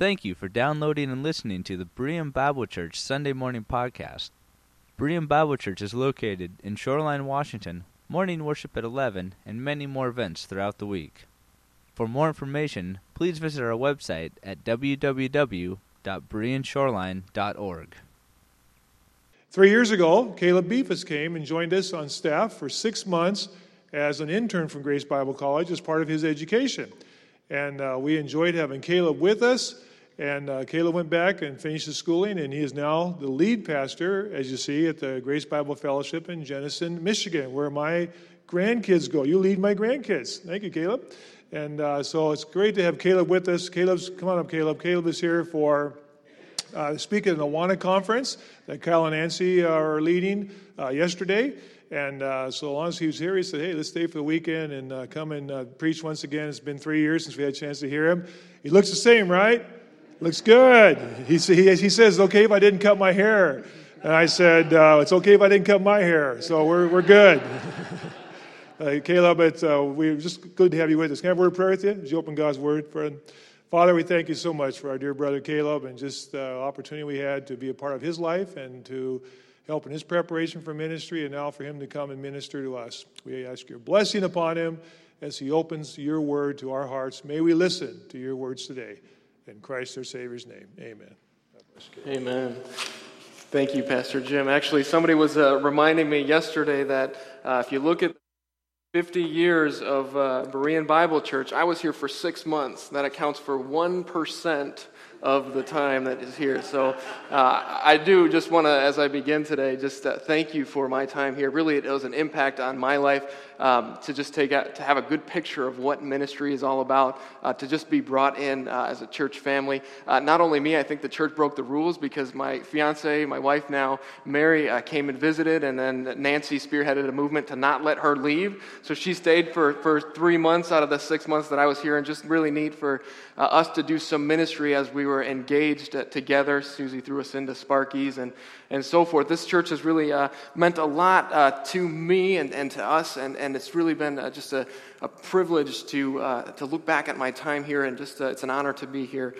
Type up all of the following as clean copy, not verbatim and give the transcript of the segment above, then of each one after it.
Thank you for downloading and listening to the Berean Bible Church Sunday Morning Podcast. Berean Bible Church is located in Shoreline, Washington, morning worship at 11, and many more events throughout the week. For more information, please visit our website at www.bereanshoreline.org. 3 years ago, Caleb Beefus came and joined us on staff for 6 months as an intern from Grace Bible College as part of his education. And we enjoyed having Caleb with us. And Caleb went back and finished his schooling, and he is now the lead pastor, as you see, at the Grace Bible Fellowship in Jenison, Michigan, where my grandkids go. You lead my grandkids. Thank you, Caleb. And so it's great to have Caleb with us. Come on up, Caleb. Caleb is here for speaking at an AWANA conference that Kyle and Nancy are leading yesterday. And so long as he was here, he said, hey, let's stay for the weekend and come and preach once again. It's been 3 years since we had a chance to hear him. He looks the same, right? Looks good. He says, okay if I didn't cut my hair. And I said, it's okay if I didn't cut my hair. So we're good. Caleb, we're just good to have you with us. Can I have a word of prayer with you? Would you open God's word, friend? Father, we thank you so much for our dear brother Caleb and just the opportunity we had to be a part of his life and to help in his preparation for ministry and now for him to come and minister to us. We ask your blessing upon him as he opens your word to our hearts. May we listen to your words today. In Christ our Savior's name, amen. Amen. Thank you, Pastor Jim. Actually, somebody was reminding me yesterday that if you look at 50 years of Berean Bible Church, I was here for 6 months. That accounts for 1% of the time that is here. So I do just want to, as I begin today, just thank you for my time here. Really, it was an impact on my life. To just to have a good picture of what ministry is all about, to just be brought in as a church family. Not only me, I think the church broke the rules because my fiance, my wife now, Mary, came and visited, and then Nancy spearheaded a movement to not let her leave. So she stayed for 3 months out of the 6 months that I was here, and just really neat for us to do some ministry as we were engaged together. Susie threw us into Sparky's and so forth. This church has really meant a lot to me and to us, and it's really been just a privilege to look back at my time here, and just it's an honor to be here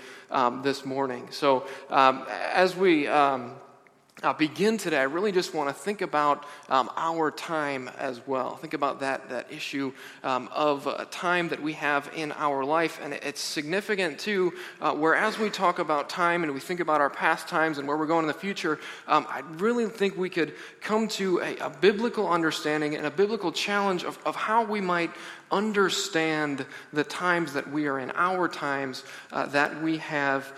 this morning. So as we begin today, I really just want to think about our time as well. Think about that issue of time that we have in our life, and it's significant too, where as we talk about time and we think about our past times and where we're going in the future, I really think we could come to a biblical understanding and a biblical challenge of how we might understand the times that we are in, our times that we have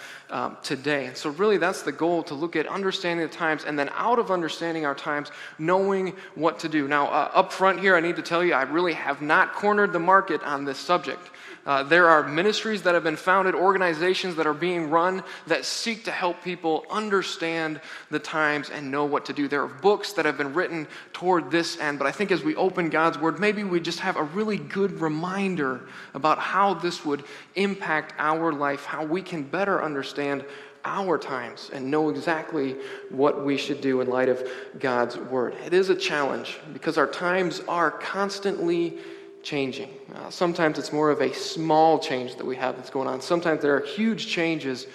today. And so really that's the goal, to look at understanding the times, and then out of understanding our times, knowing what to do. Now, up front here, I need to tell you, I really have not cornered the market on this subject. There are ministries that have been founded, organizations that are being run that seek to help people understand the times and know what to do. There are books that have been written toward this end, but I think as we open God's Word, maybe we just have a really good reminder about how this would impact our life, how we can better understand our times and know exactly what we should do in light of God's Word. It is a challenge because our times are constantly changing. Sometimes it's more of a small change that we have that's going on. Sometimes there are huge changes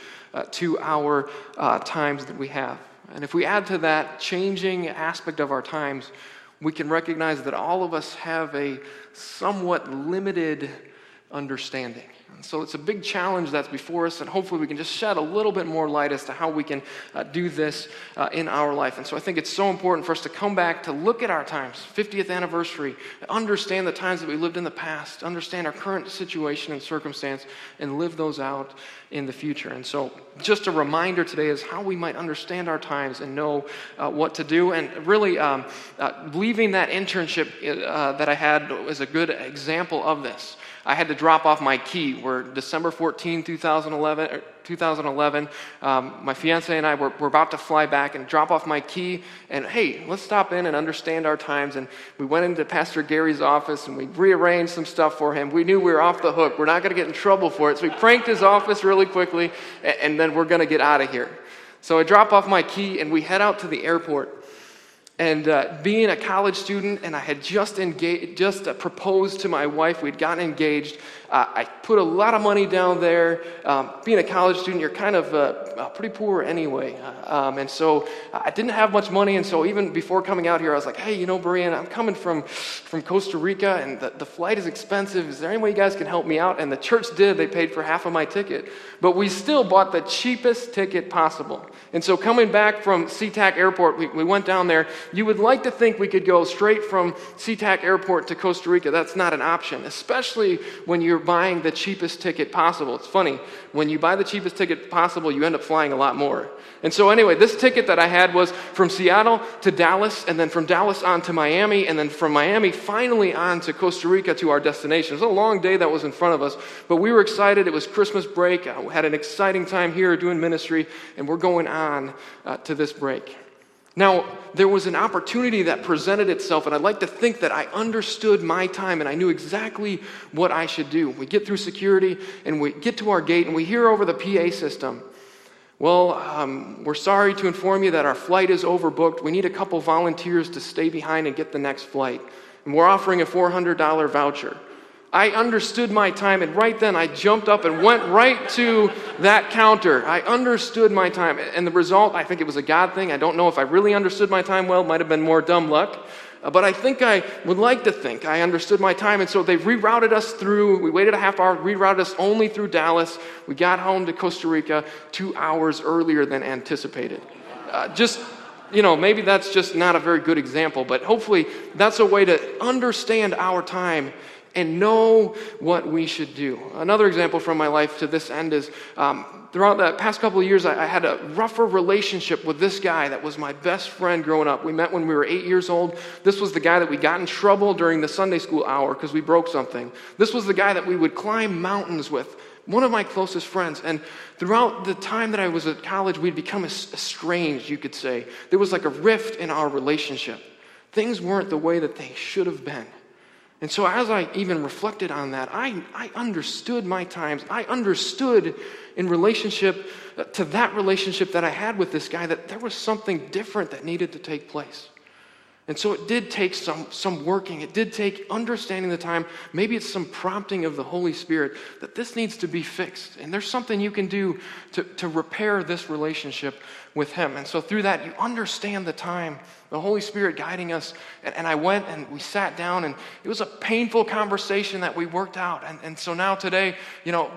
to our times that we have. And if we add to that changing aspect of our times, we can recognize that all of us have a somewhat limited understanding. And so it's a big challenge that's before us, and hopefully we can just shed a little bit more light as to how we can do this in our life. And so I think it's so important for us to come back to look at our times, 50th anniversary, understand the times that we lived in the past, understand our current situation and circumstance, and live those out in the future. And so just a reminder today is how we might understand our times and know what to do. And really, leaving that internship that I had was a good example of this. I had to drop off my key. We're December 14, 2011. My fiance and I were about to fly back and drop off my key. And hey, let's stop in and understand our times. And we went into Pastor Gary's office and we rearranged some stuff for him. We knew we were off the hook. We're not going to get in trouble for it. So we pranked his office really quickly, and then we're going to get out of here. So I drop off my key and we head out to the airport. And being a college student, and I had just proposed to my wife, we'd gotten engaged, I put a lot of money down there. Being a college student, you're kind of pretty poor anyway. And so I didn't have much money. And so even before coming out here, I was like, hey, you know, Berean, I'm coming from Costa Rica, and the flight is expensive. Is there any way you guys can help me out? And the church did. They paid for half of my ticket. But we still bought the cheapest ticket possible. And so coming back from SeaTac Airport, we went down there. You would like to think we could go straight from SeaTac Airport to Costa Rica. That's not an option, especially when you're buying the cheapest ticket possible. It's funny, when you buy the cheapest ticket possible, you end up flying a lot more. And so anyway, this ticket that I had was from Seattle to Dallas, and then from Dallas on to Miami, and then from Miami finally on to Costa Rica to our destination. It was a long day that was in front of us, but we were excited. It was Christmas break. I had an exciting time here doing ministry, and we're going on to this break. Now, there was an opportunity that presented itself, and I'd like to think that I understood my time and I knew exactly what I should do. We get through security, and we get to our gate, and we hear over the PA system, well, we're sorry to inform you that our flight is overbooked. We need a couple volunteers to stay behind and get the next flight. And we're offering a $400 voucher. I understood my time, and right then I jumped up and went right to that counter. I understood my time, and the result, I think it was a God thing. I don't know if I really understood my time well. It might have been more dumb luck, but I think I would like to think I understood my time, and so they rerouted us through. We waited a half hour, rerouted us only through Dallas. We got home to Costa Rica 2 hours earlier than anticipated. You know, maybe that's just not a very good example, but hopefully that's a way to understand our time and know what we should do. Another example from my life to this end is throughout the past couple of years, I had a rougher relationship with this guy that was my best friend growing up. We met when we were 8 years old. This was the guy that we got in trouble during the Sunday school hour because we broke something. This was the guy that we would climb mountains with, one of my closest friends. And throughout the time that I was at college, we'd become estranged, you could say. There was like a rift in our relationship. Things weren't the way that they should have been. And so as I even reflected on that, I understood my times. I understood in relationship to that relationship that I had with this guy that there was something different that needed to take place. And so it did take some working. It did take understanding the time. Maybe it's some prompting of the Holy Spirit that this needs to be fixed. And there's something you can do to repair this relationship with him. And so through that, you understand the time, the Holy Spirit guiding us. And I went and we sat down, and it was a painful conversation that we worked out. And so now today, you know,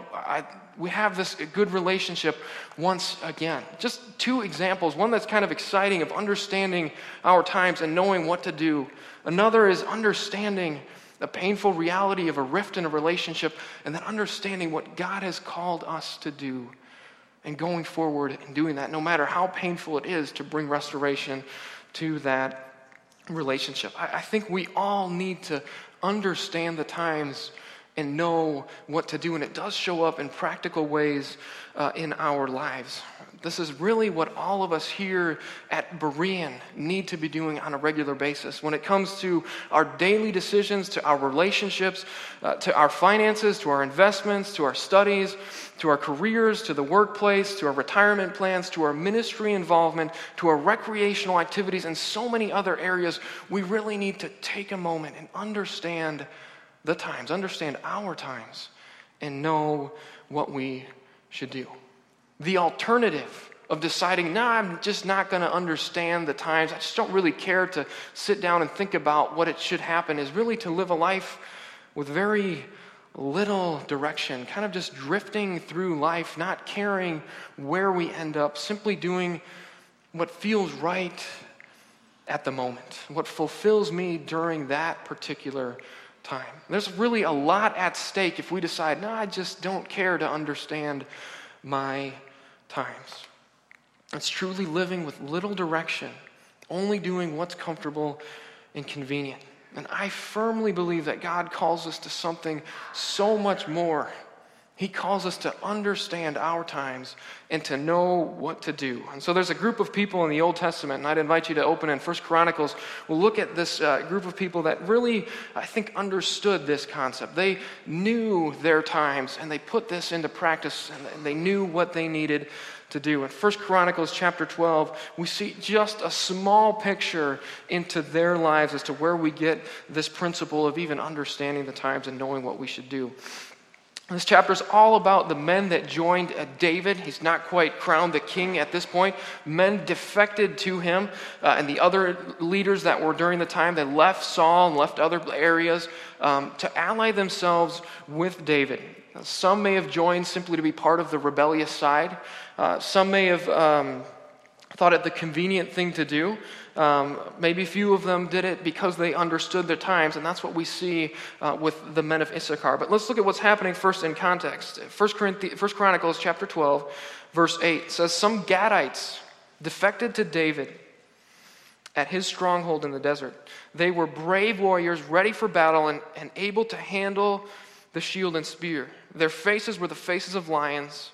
we have this good relationship once again. Just two examples. One that's kind of exciting of understanding our times and knowing what to do. Another is understanding the painful reality of a rift in a relationship, and then understanding what God has called us to do and going forward and doing that, no matter how painful it is, to bring restoration to that relationship. I think we all need to understand the times and know what to do, and it does show up in practical ways in our lives. This is really what all of us here at Berean need to be doing on a regular basis. When it comes to our daily decisions, to our relationships, to our finances, to our investments, to our studies, to our careers, to the workplace, to our retirement plans, to our ministry involvement, to our recreational activities, and so many other areas, we really need to take a moment and understand the times, understand our times, and know what we should do. The alternative of deciding, I'm just not going to understand the times, I just don't really care to sit down and think about what it should happen, is really to live a life with very little direction, kind of just drifting through life, not caring where we end up, simply doing what feels right at the moment, what fulfills me during that particular time. There's really a lot at stake if we decide, I just don't care to understand my times. It's truly living with little direction, only doing what's comfortable and convenient. And I firmly believe that God calls us to something so much more. He calls us to understand our times and to know what to do. And so there's a group of people in the Old Testament, and I'd invite you to open in 1 Chronicles. We'll look at this group of people that really, I think, understood this concept. They knew their times, and they put this into practice, and they knew what they needed to do. In 1 Chronicles chapter 12, we see just a small picture into their lives as to where we get this principle of even understanding the times and knowing what we should do. This chapter is all about the men that joined David. He's not quite crowned the king at this point. Men defected to him, and the other leaders that were during the time, they left Saul and left other areas to ally themselves with David. Now, some may have joined simply to be part of the rebellious side. Some may have thought it the convenient thing to do. Maybe few of them did it because they understood their times, and that's what we see with the men of Issachar. But let's look at what's happening first in context. 1 Chronicles chapter 12, verse 8 says, "Some Gadites defected to David at his stronghold in the desert. They were brave warriors, ready for battle, and able to handle the shield and spear. Their faces were the faces of lions,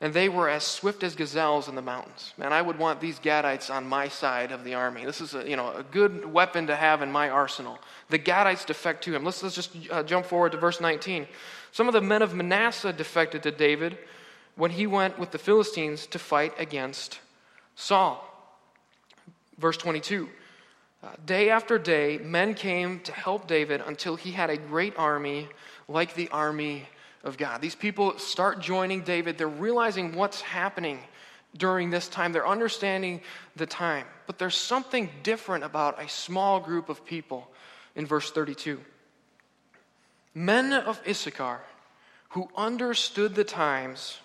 and they were as swift as gazelles in the mountains." Man, I would want these Gadites on my side of the army. This is a good weapon to have in my arsenal. The Gadites defect to him. Let's just jump forward to verse 19. "Some of the men of Manasseh defected to David when he went with the Philistines to fight against Saul." Verse 22. "Day after day, men came to help David until he had a great army like the army of God." These people start joining David. They're realizing what's happening during this time. They're understanding the time. But there's something different about a small group of people in verse 32. "Men of Issachar who understood the times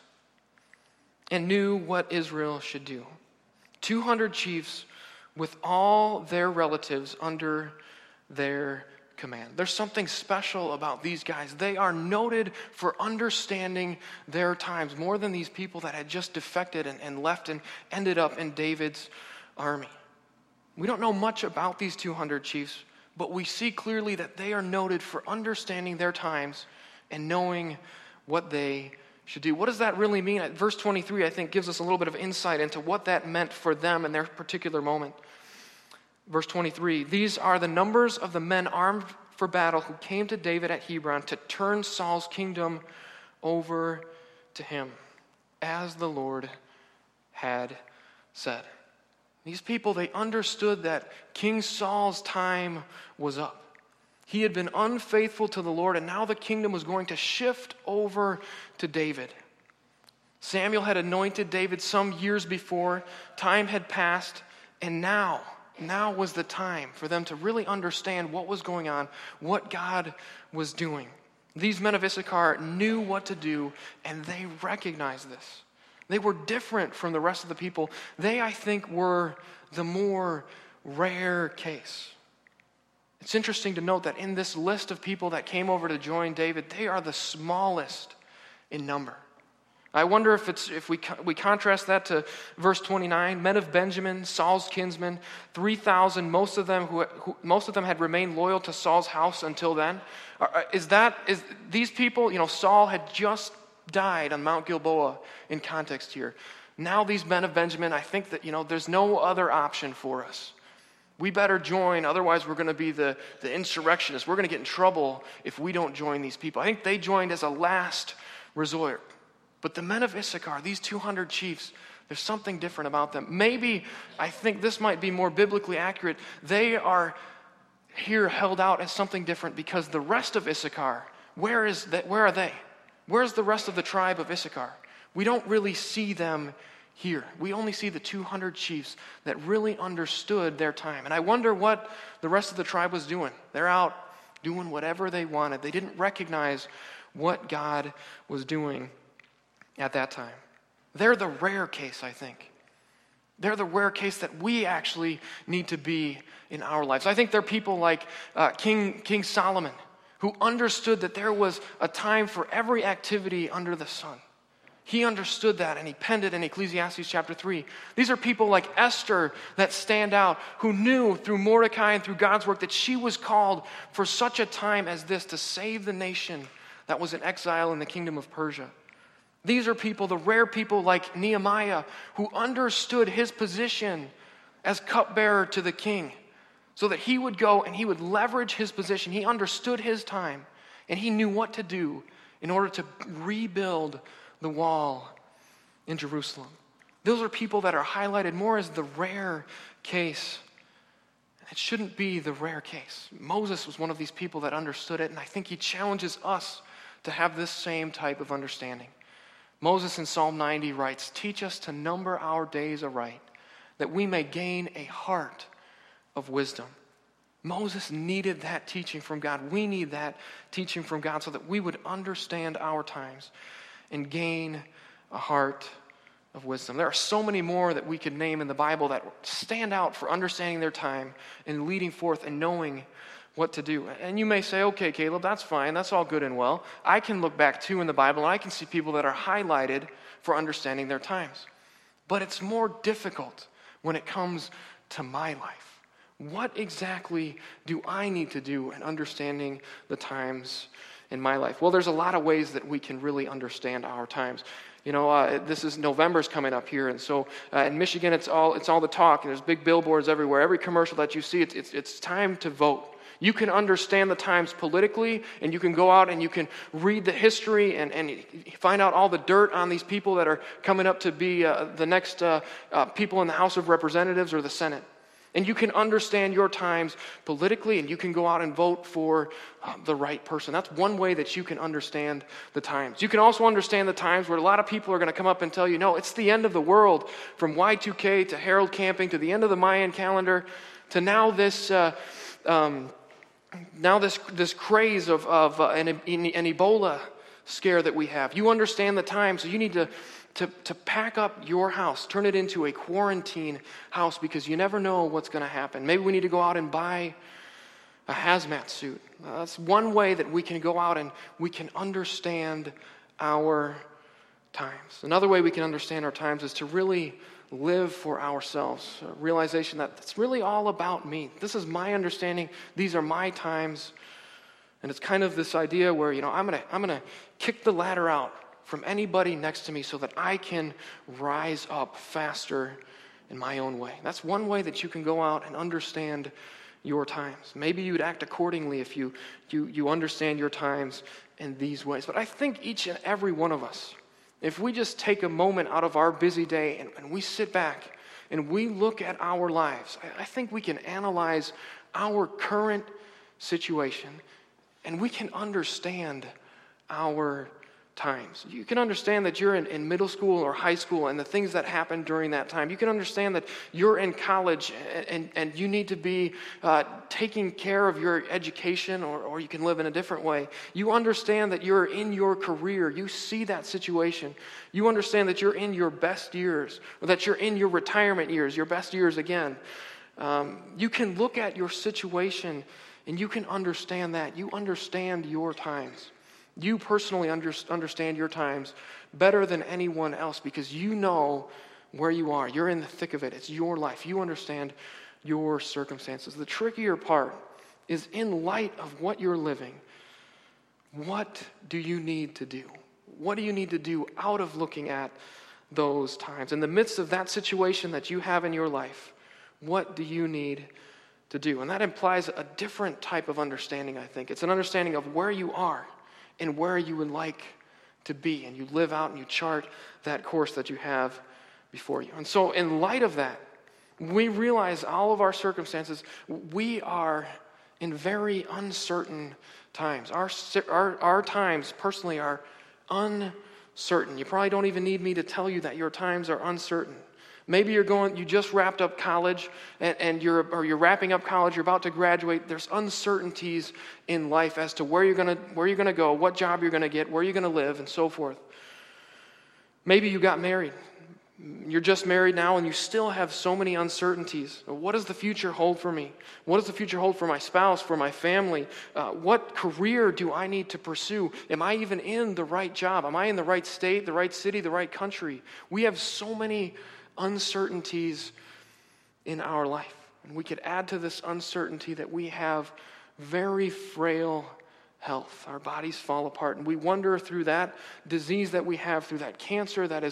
and knew what Israel should do. 200 chiefs with all their relatives under their command." There's something special about these guys. They are noted for understanding their times more than these people that had just defected and left and ended up in David's army. We don't know much about these 200 chiefs, but we see clearly that they are noted for understanding their times and knowing what they should do. What does that really mean? Verse 23, I think, gives us a little bit of insight into what that meant for them in their particular moment. Verse 23, "These are the numbers of the men armed for battle who came to David at Hebron to turn Saul's kingdom over to him, as the Lord had said." These people, they understood that King Saul's time was up. He had been unfaithful to the Lord, and now the kingdom was going to shift over to David. Samuel had anointed David some years before. Time had passed, and now was the time for them to really understand what was going on, what God was doing. These men of Issachar knew what to do, and they recognized this. They were different from the rest of the people. They, I think, were the more rare case. It's interesting to note that in this list of people that came over to join David, they are the smallest in number. I wonder if we contrast that to verse 29, "Men of Benjamin, Saul's kinsmen, 3,000, most of them had remained loyal to Saul's house until then." Is these people, Saul had just died on Mount Gilboa in context here. Now these men of Benjamin, I think that, there's no other option for us. We better join, otherwise we're going to be the insurrectionists. We're going to get in trouble if we don't join these people. I think they joined as a last resort. But the men of Issachar, these 200 chiefs, there's something different about them. Maybe, I think this might be more biblically accurate, they are here held out as something different because the rest of Issachar, where are they? Where's the rest of the tribe of Issachar? We don't really see them here. We only see the 200 chiefs that really understood their time. And I wonder what the rest of the tribe was doing. They're out doing whatever they wanted. They didn't recognize what God was doing at that time. They're the rare case, I think. They're the rare case that we actually need to be in our lives. I think they're people like King Solomon, who understood that there was a time for every activity under the sun. He understood that, and he penned it in Ecclesiastes chapter 3. These are people like Esther that stand out, who knew through Mordecai and through God's work that she was called for such a time as this to save the nation that was in exile in the kingdom of Persia. These are people, the rare people like Nehemiah, who understood his position as cupbearer to the king so that he would go and he would leverage his position. He understood his time, and he knew what to do in order to rebuild the wall in Jerusalem. Those are people that are highlighted more as the rare case. It shouldn't be the rare case. Moses was one of these people that understood it, and I think he challenges us to have this same type of understanding. Moses in Psalm 90 writes, "Teach us to number our days aright, that we may gain a heart of wisdom." Moses needed that teaching from God. We need that teaching from God so that we would understand our times and gain a heart of wisdom. There are so many more that we could name in the Bible that stand out for understanding their time and leading forth and knowing what to do. And you may say, okay, Caleb, that's fine. That's all good and well. I can look back too in the Bible and I can see people that are highlighted for understanding their times. But it's more difficult when it comes to my life. What exactly do I need to do in understanding the times in my life? Well, there's a lot of ways that we can really understand our times. You know, this is November's coming up here, and so in Michigan, it's all the talk, and there's big billboards everywhere. Every commercial that you see, it's time to vote. You can understand the times politically, and you can go out and you can read the history and find out all the dirt on these people that are coming up to be the next people in the House of Representatives or the Senate. And you can understand your times politically, and you can go out and vote for the right person. That's one way that you can understand the times. You can also understand the times where a lot of people are going to come up and tell you, no, it's the end of the world, from Y2K to Harold Camping to the end of the Mayan calendar to now this craze of an Ebola scare that we have. You understand the times, so you need to pack up your house, turn it into a quarantine house, because you never know what's going to happen. Maybe we need to go out and buy a hazmat suit. That's one way that we can go out and we can understand our times. Another way we can understand our times is to really live for ourselves. A realization that it's really all about me. This is my understanding. These are my times. And it's kind of this idea where, you know, I'm going to kick the ladder out from anybody next to me so that I can rise up faster in my own way. That's one way that you can go out and understand your times. Maybe you'd act accordingly if you understand your times in these ways. But I think each and every one of us, if we just take a moment out of our busy day and we sit back and we look at our lives, I think we can analyze our current situation and we can understand our times. You can understand that you're in middle school or high school and the things that happen during that time. You can understand that you're in college and you need to be taking care of your education, or you can live in a different way. You understand that you're in your career. You see that situation. You understand that you're in your best years, or that you're in your retirement years, your best years again. You can look at your situation and you can understand that. You understand your times. You personally understand your times better than anyone else because you know where you are. You're in the thick of it. It's your life. You understand your circumstances. The trickier part is, in light of what you're living, what do you need to do? What do you need to do out of looking at those times? In the midst of that situation that you have in your life, what do you need to do? And that implies a different type of understanding, I think. It's an understanding of where you are and where you would like to be, and you live out and you chart that course that you have before you. And so in light of that, we realize all of our circumstances, we are in very uncertain times. Our times personally are uncertain. You probably don't even need me to tell you that your times are uncertain. Maybe you just wrapped up college, or you're wrapping up college, you're about to graduate. There's uncertainties in life as to where you're gonna go, what job you're gonna get, where you're gonna live, and so forth. Maybe you got married. You're just married now, and you still have so many uncertainties. What does the future hold for me? What does the future hold for my spouse, for my family? What career do I need to pursue? Am I even in the right job? Am I in the right state, the right city, the right country? We have so many uncertainties in our life. And we could add to this uncertainty that we have very frail health. Our bodies fall apart. And we wonder through that disease that we have, through that cancer that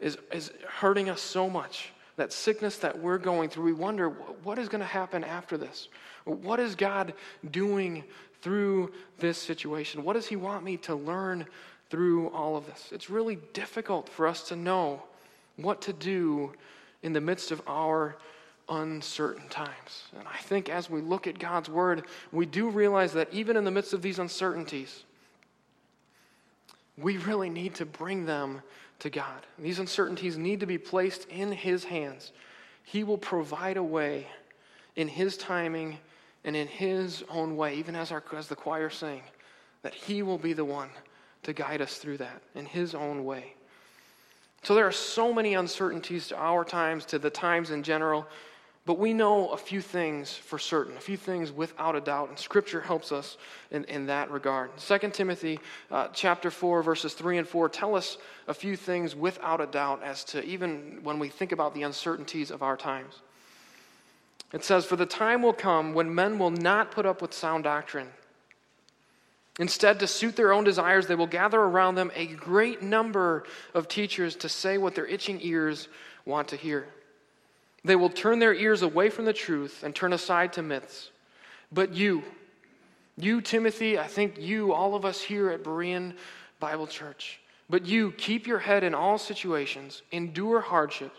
is hurting us so much, that sickness that we're going through, we wonder what is going to happen after this? What is God doing through this situation? What does He want me to learn through all of this? It's really difficult for us to know what to do in the midst of our uncertain times. And I think as we look at God's Word, we do realize that even in the midst of these uncertainties, we really need to bring them to God. These uncertainties need to be placed in his hands. He will provide a way in his timing and in his own way, even as the choir sang, that he will be the one to guide us through that in his own way. So there are so many uncertainties to our times, to the times in general, but we know a few things for certain, a few things without a doubt, and Scripture helps us in that regard. 2 Timothy chapter 4, verses 3 and 4 tell us a few things without a doubt as to even when we think about the uncertainties of our times. It says, "For the time will come when men will not put up with sound doctrine. Instead, to suit their own desires, they will gather around them a great number of teachers to say what their itching ears want to hear. They will turn their ears away from the truth and turn aside to myths. But you Timothy, I think you, all of us here at Berean Bible Church, but you, keep your head in all situations, endure hardships,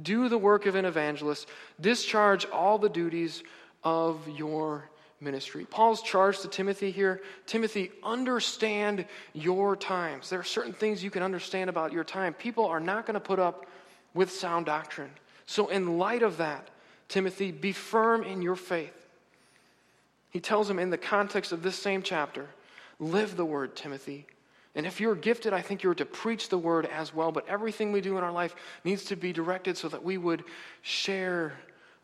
do the work of an evangelist, discharge all the duties of your ministry." Paul's charge to Timothy here, Timothy, understand your times. There are certain things you can understand about your time. People are not going to put up with sound doctrine. So in light of that, Timothy, be firm in your faith. He tells him in the context of this same chapter, live the word, Timothy. And if you're gifted, I think you're to preach the word as well. But everything we do in our life needs to be directed so that we would share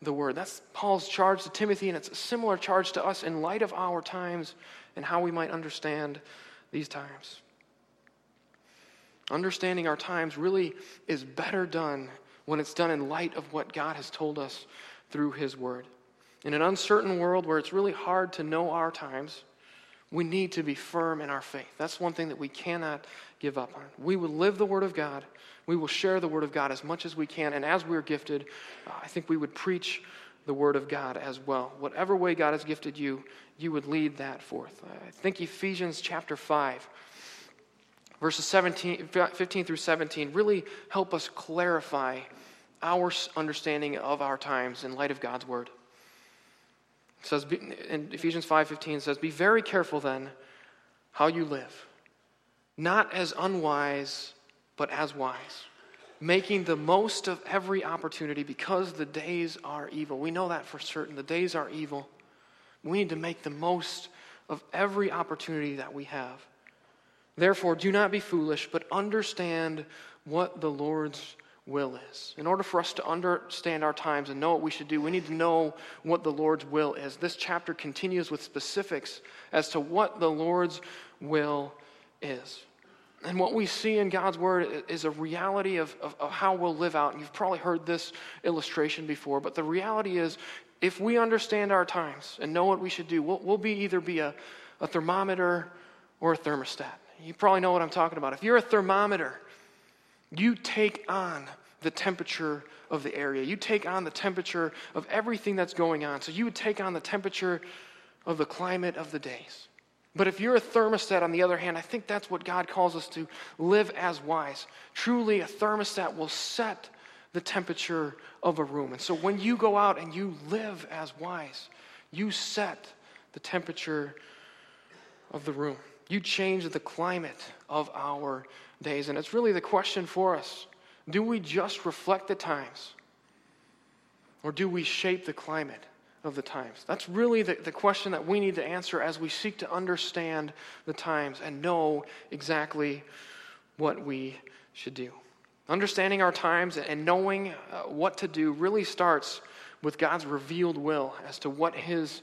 the word. That's Paul's charge to Timothy, and it's a similar charge to us in light of our times and how we might understand these times. Understanding our times really is better done when it's done in light of what God has told us through his word. In an uncertain world where it's really hard to know our times, we need to be firm in our faith. That's one thing that we cannot give up on. We will live the word of God. We will share the word of God as much as we can. And as we're gifted, I think we would preach the word of God as well. Whatever way God has gifted you, you would lead that forth. I think Ephesians chapter 5, verses 15 through 17 really help us clarify our understanding of our times in light of God's word. It says, in Ephesians 5:15 says, "Be very careful then how you live, not as unwise, but as wise, making the most of every opportunity because the days are evil." We know that for certain. The days are evil. We need to make the most of every opportunity that we have. "Therefore, do not be foolish, but understand what the Lord's will is." In order for us to understand our times and know what we should do, we need to know what the Lord's will is. This chapter continues with specifics as to what the Lord's will is. And what we see in God's word is a reality of how we'll live out. And you've probably heard this illustration before, but the reality is if we understand our times and know what we should do, we'll either be a thermometer or a thermostat. You probably know what I'm talking about. If you're a thermometer, you take on the temperature of the area. You take on the temperature of everything that's going on. So you would take on the temperature of the climate of the days. But if you're a thermostat, on the other hand, I think that's what God calls us to live as wise. Truly, a thermostat will set the temperature of a room. And so when you go out and you live as wise, you set the temperature of the room. You change the climate of our days. And it's really the question for us. Do we just reflect the times? Or do we shape the climate of the times? That's really the question that we need to answer as we seek to understand the times and know exactly what we should do. Understanding our times and knowing what to do really starts with God's revealed will as to what his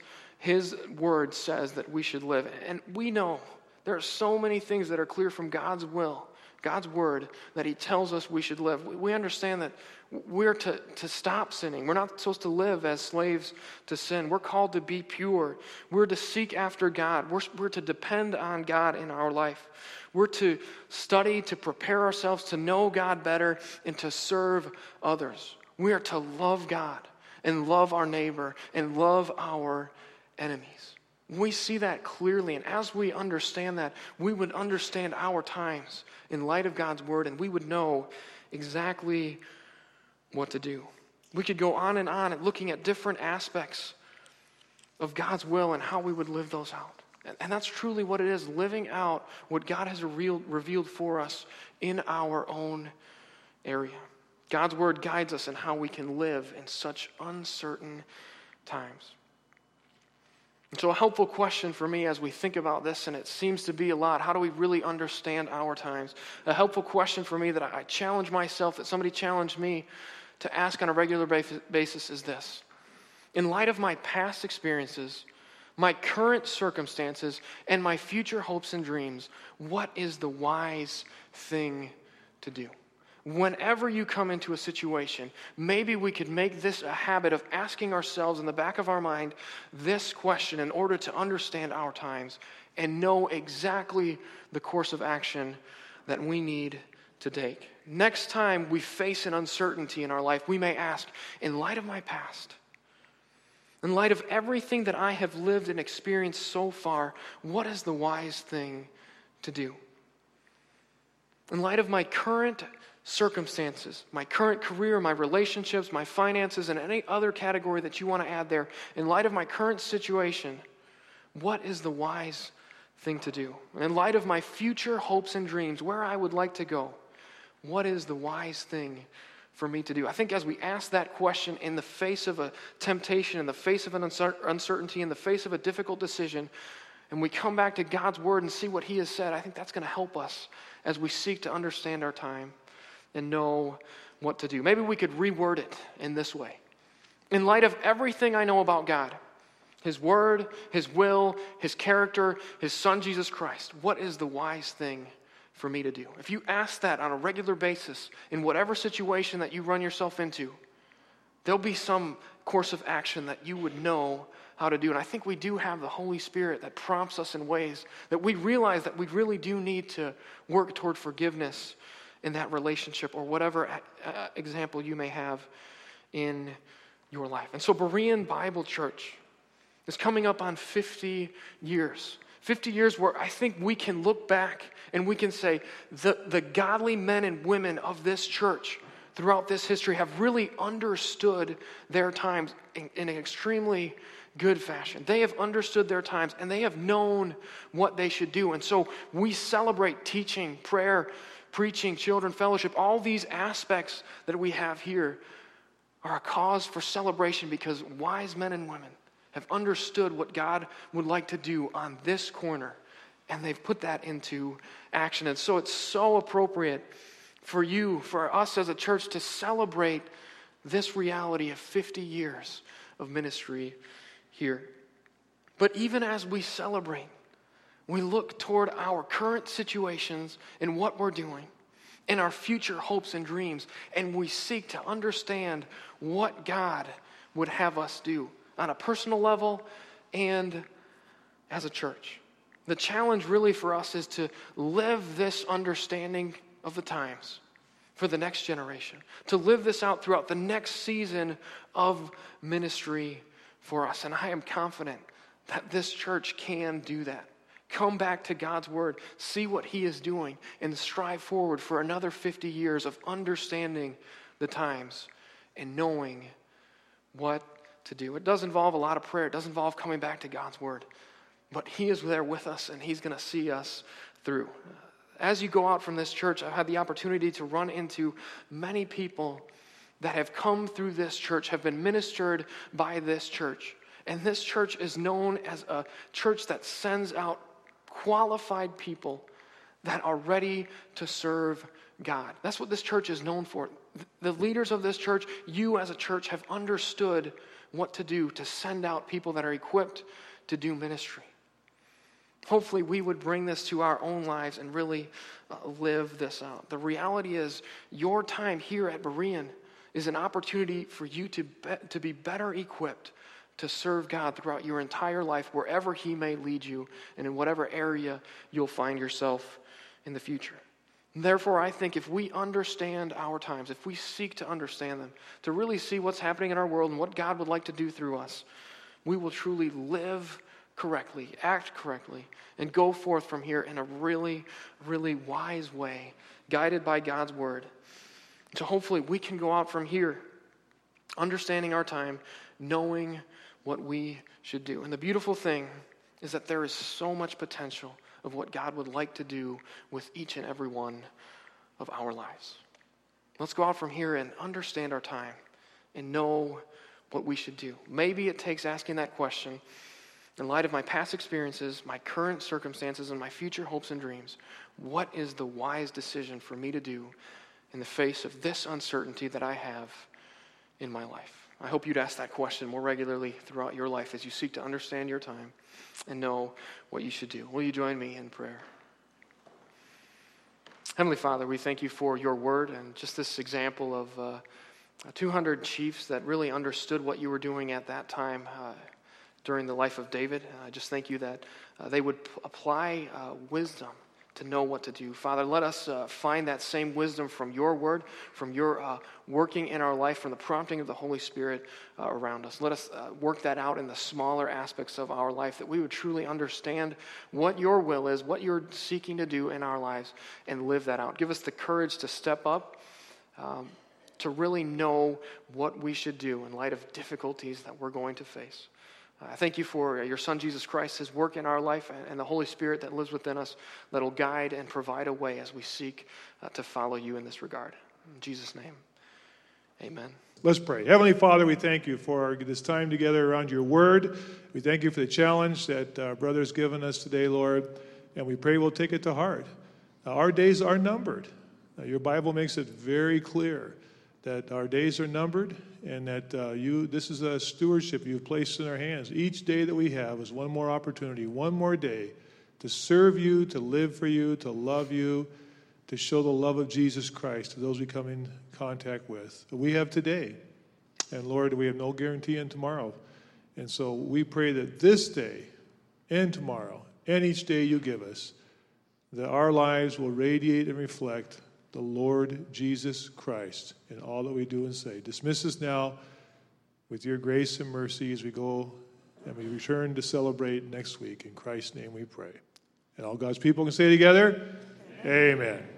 word says that we should live. And we know there are so many things that are clear from God's will, God's word, that he tells us we should live. We understand that we're to stop sinning. We're not supposed to live as slaves to sin. We're called to be pure. We're to seek after God. We're to depend on God in our life. We're to study, to prepare ourselves to know God better, and to serve others. We are to love God and love our neighbor and love our enemies. We see that clearly, and as we understand that, we would understand our times in light of God's word, and we would know exactly what to do. We could go on at looking at different aspects of God's will and how we would live those out. And that's truly what it is, living out what God has revealed for us in our own area. God's word guides us in how we can live in such uncertain times. And so a helpful question for me as we think about this, and it seems to be a lot, how do we really understand our times? A helpful question for me that I challenge myself, that somebody challenged me to ask on a regular basis is this. In light of my past experiences, my current circumstances, and my future hopes and dreams, what is the wise thing to do? Whenever you come into a situation, maybe we could make this a habit of asking ourselves in the back of our mind this question in order to understand our times and know exactly the course of action that we need to take. Next time we face an uncertainty in our life, we may ask, in light of my past, in light of everything that I have lived and experienced so far, what is the wise thing to do? In light of my current circumstances, my current career, my relationships, my finances, and any other category that you want to add there, in light of my current situation, what is the wise thing to do? In light of my future hopes and dreams, where I would like to go, what is the wise thing for me to do? I think as we ask that question in the face of a temptation, in the face of an uncertainty, in the face of a difficult decision, and we come back to God's word and see what he has said, I think that's going to help us as we seek to understand our time and know what to do. Maybe we could reword it in this way. In light of everything I know about God, his word, his will, his character, his son Jesus Christ, what is the wise thing for me to do? If you ask that on a regular basis in whatever situation that you run yourself into, there'll be some course of action that you would know how to do. And I think we do have the Holy Spirit that prompts us in ways that we realize that we really do need to work toward forgiveness in that relationship or whatever example you may have in your life. And so Berean Bible Church is coming up on 50 years. 50 years where I think we can look back and we can say the godly men and women of this church throughout this history have really understood their times in an extremely good fashion. They have understood their times and they have known what they should do. And so we celebrate teaching, prayer, preaching, children, fellowship. All these aspects that we have here are a cause for celebration because wise men and women have understood what God would like to do on this corner, and they've put that into action. And so it's so appropriate for you, for us as a church, to celebrate this reality of 50 years of ministry here. But even as we celebrate, we look toward our current situations and what we're doing, and our future hopes and dreams, and we seek to understand what God would have us do on a personal level and as a church. The challenge really for us is to live this understanding of the times for the next generation, to live this out throughout the next season of ministry for us. And I am confident that this church can do that. Come back to God's word, see what he is doing, and strive forward for another 50 years of understanding the times and knowing what to do. It does involve a lot of prayer. It does involve coming back to God's word. But he is there with us, and he's going to see us through. As you go out from this church, I've had the opportunity to run into many people that have come through this church, have been ministered by this church. And this church is known as a church that sends out qualified people that are ready to serve God. That's what this church is known for. The leaders of this church, you as a church, have understood what to do to send out people that are equipped to do ministry. Hopefully we would bring this to our own lives and really live this out. The reality is your time here at Berean is an opportunity for you to be better equipped to serve God throughout your entire life, wherever he may lead you and in whatever area you'll find yourself in the future. Therefore, I think if we understand our times, if we seek to understand them, to really see what's happening in our world and what God would like to do through us, we will truly live correctly, act correctly, and go forth from here in a really, really wise way, guided by God's word. So hopefully we can go out from here understanding our time, knowing what we should do. And the beautiful thing is that there is so much potential of what God would like to do with each and every one of our lives. Let's go out from here and understand our time and know what we should do. Maybe it takes asking that question, in light of my past experiences, my current circumstances, and my future hopes and dreams, what is the wise decision for me to do in the face of this uncertainty that I have in my life? I hope you'd ask that question more regularly throughout your life as you seek to understand your time and know what you should do. Will you join me in prayer? Heavenly Father, we thank you for your word and just this example of 200 chiefs that really understood what you were doing at that time during the life of David. I just thank you that they would apply wisdom to know what to do. Father, let us find that same wisdom from your word, from your working in our life, from the prompting of the Holy Spirit around us. Let us work that out in the smaller aspects of our life, that we would truly understand what your will is, what you're seeking to do in our lives, and live that out. Give us the courage to step up, to really know what we should do in light of difficulties that we're going to face. I thank you for your Son, Jesus Christ, his work in our life, and the Holy Spirit that lives within us that will guide and provide a way as we seek to follow you in this regard. In Jesus' name, amen. Let's pray. Heavenly Father, we thank you for this time together around your word. We thank you for the challenge that our brother's given us today, Lord, and we pray we'll take it to heart. Now, our days are numbered. Now, your Bible makes it very clear that our days are numbered, and that this is a stewardship you've placed in our hands. Each day that we have is one more opportunity, one more day to serve you, to live for you, to love you, to show the love of Jesus Christ to those we come in contact with. We have today, and Lord, we have no guarantee in tomorrow. And so we pray that this day and tomorrow and each day you give us, that our lives will radiate and reflect the Lord Jesus Christ in all that we do and say. Dismiss us now with your grace and mercy as we go and we return to celebrate next week. In Christ's name we pray. And all God's people can say together, amen. Amen.